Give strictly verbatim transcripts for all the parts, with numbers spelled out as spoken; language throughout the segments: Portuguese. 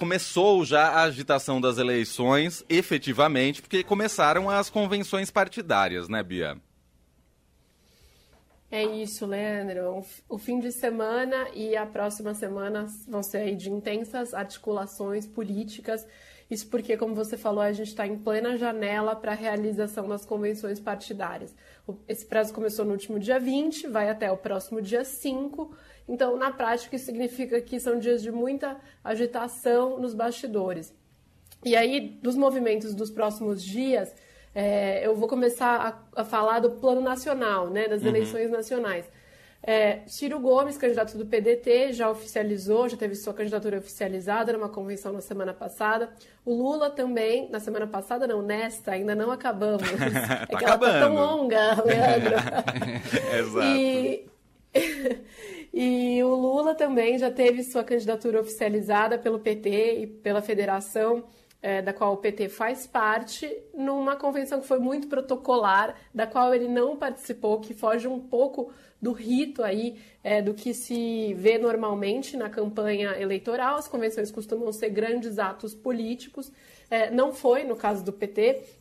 começou já a agitação das eleições, efetivamente, porque começaram as convenções partidárias, né, Bia? É isso, Leandro. O fim de semana e a próxima semana vão ser aí de intensas articulações políticas. Isso porque, como você falou, a gente está em plena janela para a realização das convenções partidárias. Esse prazo começou no último dia vinte, vai até o próximo dia cinco. Então, na prática, isso significa que são dias de muita agitação nos bastidores. E aí, dos movimentos dos próximos dias... É, eu vou começar a, a falar do plano nacional, né, das uhum. eleições nacionais. É, Ciro Gomes, candidato do P D T, já oficializou, já teve sua candidatura oficializada numa convenção na semana passada. O Lula também, na semana passada não, nesta, ainda não acabamos. tá é que ela tá tão longa, Leandro. Exato. E... e o Lula também já teve sua candidatura oficializada pelo P T e pela federação, É, da qual o P T faz parte, numa convenção que foi muito protocolar, da qual ele não participou, que foge um pouco do rito aí, é, do que se vê normalmente na campanha eleitoral. As convenções costumam ser grandes atos políticos. É, não foi no caso do P T,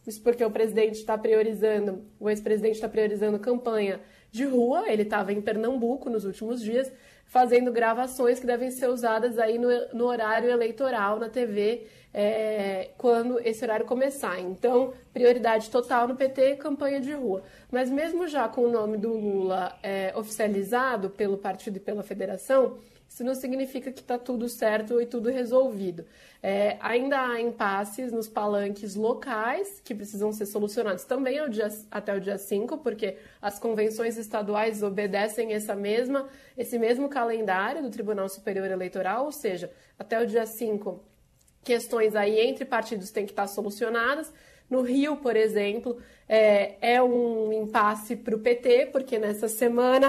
isso porque o presidente está priorizando, o ex-presidente está priorizando campanha de rua. Ele estava em Pernambuco nos últimos dias, fazendo gravações que devem ser usadas aí no, no horário eleitoral, na T V, é, quando esse horário começar. Então, prioridade total no P T, campanha de rua. Mas mesmo já com o nome do Lula é, oficializado pelo partido e pela federação, isso não significa que está tudo certo e tudo resolvido. É, ainda há impasses nos palanques locais que precisam ser solucionados também ao dia, até o dia cinco, porque as convenções estaduais obedecem essa mesma, esse mesmo calendário do Tribunal Superior Eleitoral, ou seja, até o dia cinco... Questões aí entre partidos têm que estar solucionadas. No Rio, por exemplo, é, é um impasse para o P T, porque nessa semana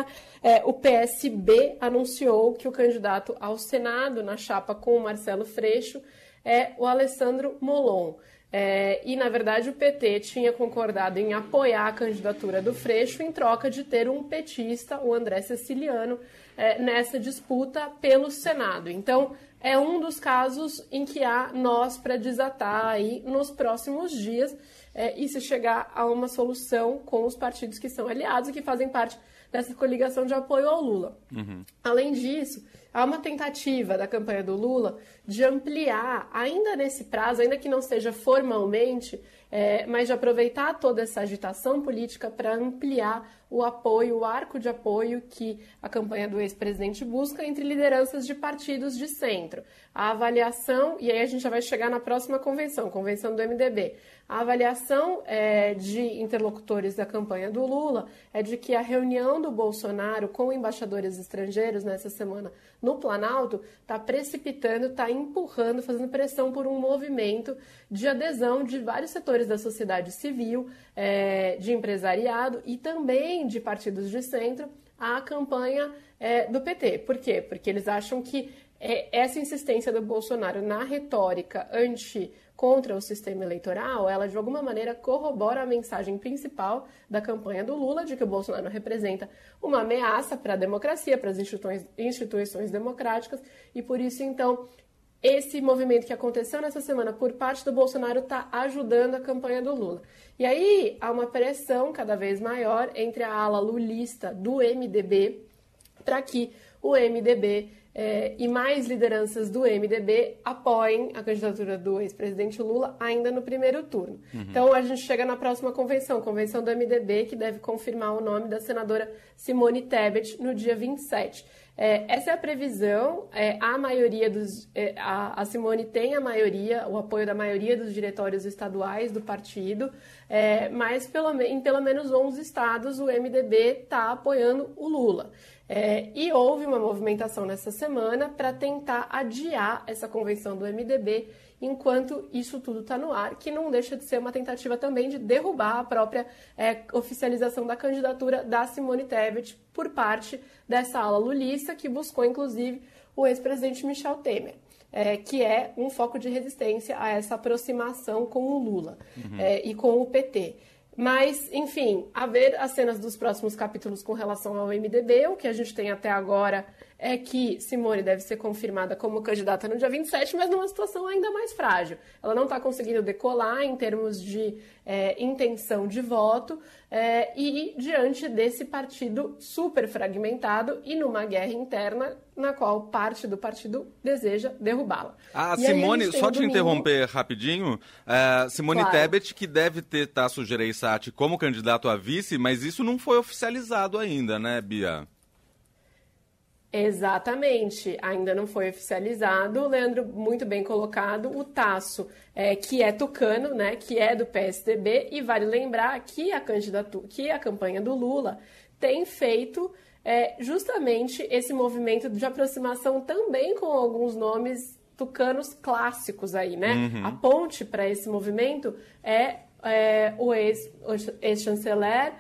é, o P S B anunciou que o candidato ao Senado, na chapa com o Marcelo Freixo, é o Alessandro Molon. É, e, na verdade, o P T tinha concordado em apoiar a candidatura do Freixo em troca de ter um petista, o André Ceciliano, é, nessa disputa pelo Senado. Então, é um dos casos em que há nós para desatar aí nos próximos dias é, e se chegar a uma solução com os partidos que são aliados e que fazem parte dessa coligação de apoio ao Lula. Uhum. Além disso, há uma tentativa da campanha do Lula de ampliar, ainda nesse prazo, ainda que não seja formalmente, é, mas de aproveitar toda essa agitação política para ampliar o apoio, o arco de apoio que a campanha do ex-presidente busca entre lideranças de partidos de centro. A avaliação, e aí a gente já vai chegar na próxima convenção, convenção do M D B, a avaliação é, de interlocutores da campanha do Lula é de que a reunião do Bolsonaro com embaixadores estrangeiros nessa semana no Planalto está precipitando, está empurrando, fazendo pressão por um movimento de adesão de vários setores da sociedade civil, é, de empresariado e também de partidos de centro à campanha é, do P T. Por quê? Porque eles acham que é, essa insistência do Bolsonaro na retórica anti contra o sistema eleitoral, ela de alguma maneira corrobora a mensagem principal da campanha do Lula, de que o Bolsonaro representa uma ameaça para a democracia, para as instituições, instituições democráticas, e por isso, então, esse movimento que aconteceu nessa semana por parte do Bolsonaro está ajudando a campanha do Lula. E aí há uma pressão cada vez maior entre a ala lulista do M D B para que o M D B eh, e mais lideranças do M D B apoiem a candidatura do ex-presidente Lula ainda no primeiro turno. Uhum. Então a gente chega na próxima convenção, convenção do M D B, que deve confirmar o nome da senadora Simone Tebet no dia vinte e sete. É, essa é a previsão, é, a maioria dos, é, a, a Simone tem a maioria, o apoio da maioria dos diretórios estaduais do partido, é, mas pelo, em pelo menos onze estados o M D B está apoiando o Lula. É, e houve uma movimentação nessa semana para tentar adiar essa convenção do M D B enquanto isso tudo está no ar, que não deixa de ser uma tentativa também de derrubar a própria é, oficialização da candidatura da Simone Tebet por parte dessa ala lulista que buscou, inclusive, o ex-presidente Michel Temer, é, que é um foco de resistência a essa aproximação com o Lula uhum. é, e com o P T. Mas, enfim, a ver as cenas dos próximos capítulos com relação ao M D B, o que a gente tem até agora é que Simone deve ser confirmada como candidata no dia vinte e sete, mas numa situação ainda mais frágil. Ela não está conseguindo decolar em termos de é, intenção de voto é, e diante desse partido super fragmentado e numa guerra interna na qual parte do partido deseja derrubá-la. Ah, Simone, aí, só te domingo... interromper rapidinho, é, Simone claro. Tebet, que deve ter Tasso Jereissati como candidato a vice, mas isso não foi oficializado ainda, né, Bia? Exatamente, ainda não foi oficializado. O Leandro, muito bem colocado, o Tasso, é, que é tucano, né, que é do P S D B, e vale lembrar que a candidatura, que a campanha do Lula tem feito é, justamente esse movimento de aproximação também com alguns nomes tucanos clássicos aí, né? Uhum. A ponte para esse movimento é, é o ex, ex-chanceler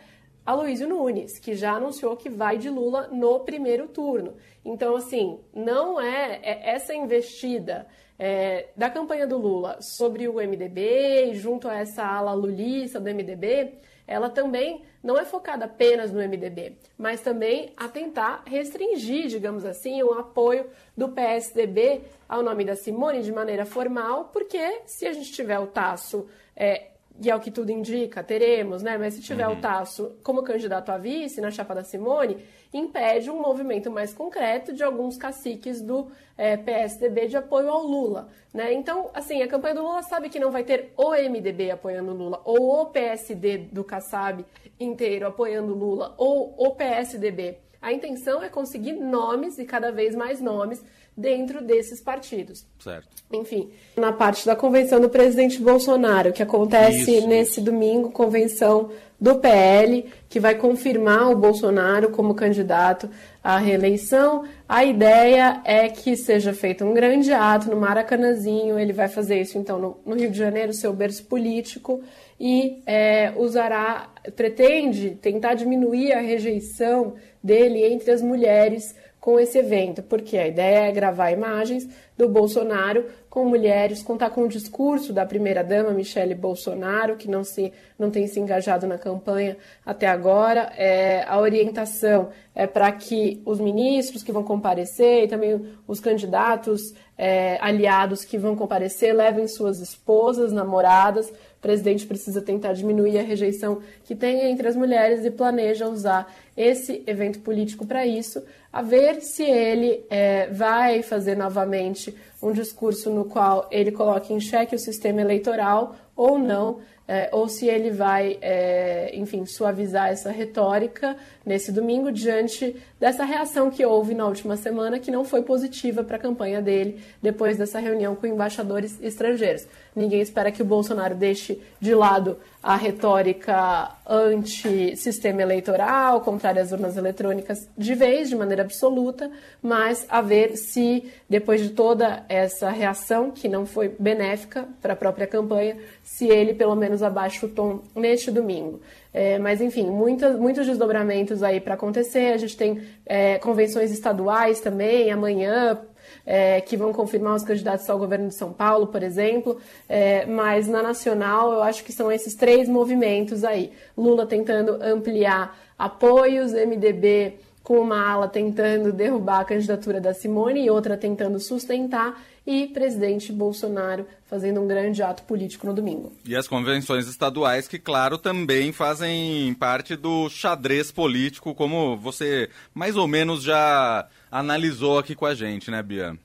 Aloísio Nunes, que já anunciou que vai de Lula no primeiro turno. Então, assim, não é, é essa investida é, da campanha do Lula sobre o M D B e junto a essa ala lulista do M D B, ela também não é focada apenas no M D B, mas também a tentar restringir, digamos assim, o apoio do P S D B ao nome da Simone de maneira formal, porque se a gente tiver o Tasso... É, e ao que tudo indica, teremos, né? Mas se tiver uhum. o Tasso como candidato a vice na chapa da Simone, impede um movimento mais concreto de alguns caciques do é, P S D B de apoio ao Lula, né? Então, assim, a campanha do Lula sabe que não vai ter o M D B apoiando o Lula, ou o P S D do Kassab inteiro apoiando o Lula, ou o P S D B. A intenção é conseguir nomes, e cada vez mais nomes, dentro desses partidos. Certo. Enfim, na parte da convenção do presidente Bolsonaro, que acontece Isso. nesse domingo, convenção do P L, que vai confirmar o Bolsonaro como candidato à reeleição. A ideia é que seja feito um grande ato no Maracanazinho. Ele vai fazer isso, então, no, no Rio de Janeiro, seu berço político, e é, usará, pretende tentar diminuir a rejeição dele entre as mulheres com esse evento, porque a ideia é gravar imagens do Bolsonaro com mulheres, contar com o discurso da primeira-dama, Michelle Bolsonaro, que não, se, não tem se engajado na campanha até agora. É, a orientação é para que os ministros que vão comparecer e também os candidatos é, aliados que vão comparecer levem suas esposas, namoradas. O presidente precisa tentar diminuir a rejeição que tem entre as mulheres e planeja usar esse evento político para isso, a ver se ele é, vai fazer novamente um discurso no qual ele coloque em xeque o sistema eleitoral ou não, é, ou se ele vai, é, enfim, suavizar essa retórica nesse domingo diante dessa reação que houve na última semana, que não foi positiva para a campanha dele depois dessa reunião com embaixadores estrangeiros. Ninguém espera que o Bolsonaro deixe de lado a retórica anti-sistema eleitoral, contrária às urnas eletrônicas de vez, de maneira absoluta, mas a ver se, depois de toda essa reação, que não foi benéfica para a própria campanha, se ele pelo menos abaixa o tom neste domingo. É, mas, enfim, muitas, muitos desdobramentos aí para acontecer. A gente tem é, convenções estaduais também, amanhã, É, que vão confirmar os candidatos ao governo de São Paulo, por exemplo, é, mas na nacional eu acho que são esses três movimentos aí. Lula tentando ampliar apoios, M D B com uma ala tentando derrubar a candidatura da Simone e outra tentando sustentar, e presidente Bolsonaro fazendo um grande ato político no domingo. E as convenções estaduais que, claro, também fazem parte do xadrez político, como você mais ou menos já analisou aqui com a gente, né, Bia?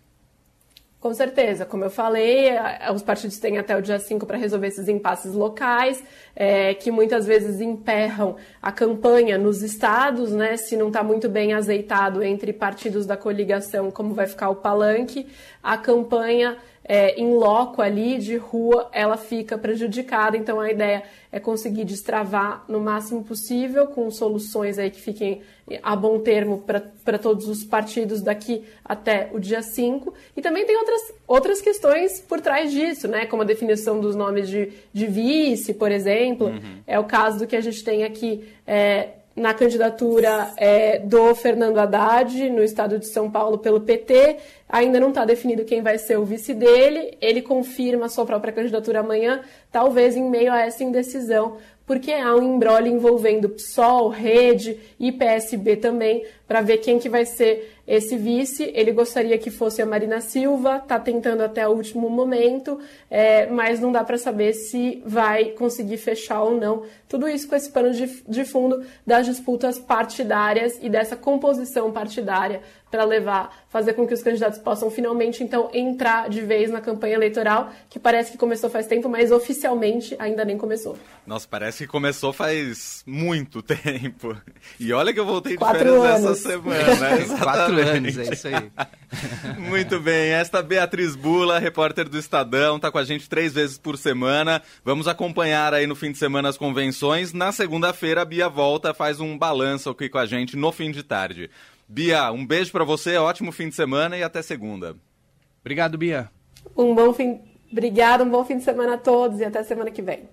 Com certeza, como eu falei, os partidos têm até o dia cinco para resolver esses impasses locais, é, que muitas vezes emperram a campanha nos estados, né? Se não está muito bem azeitado entre partidos da coligação, como vai ficar o palanque, a campanha em é, loco ali de rua, ela fica prejudicada. Então a ideia é conseguir destravar no máximo possível com soluções aí que fiquem a bom termo para todos os partidos daqui até o dia cinco. E também tem outras, outras questões por trás disso, né? Como a definição dos nomes de, de vice, por exemplo. Uhum. É o caso do que a gente tem aqui é, na candidatura é, do Fernando Haddad no estado de São Paulo pelo P T. Ainda não está definido quem vai ser o vice dele, ele confirma a sua própria candidatura amanhã, talvez em meio a essa indecisão porque há um embrolho envolvendo P SOL, Rede e P S B também, para ver quem que vai ser esse vice. Ele gostaria que fosse a Marina Silva, está tentando até o último momento, é, mas não dá para saber se vai conseguir fechar ou não. Tudo isso com esse pano de, de fundo das disputas partidárias e dessa composição partidária para levar, fazer com que os candidatos possam finalmente, então, entrar de vez na campanha eleitoral, que parece que começou faz tempo, mas oficialmente ainda nem começou. Nossa, parece que começou faz muito tempo. E olha que eu voltei de Quatro férias anos. essa semana, né? Quatro anos, é isso aí. Muito bem, esta Beatriz Bula, repórter do Estadão, está com a gente três vezes por semana. Vamos acompanhar aí no fim de semana as convenções. Na segunda-feira, a Bia volta, faz um balanço aqui com a gente no fim de tarde. Bia, um beijo para você, ótimo fim de semana e até segunda. Obrigado, Bia. Um bom fim... Obrigada, um bom fim de semana a todos e até semana que vem.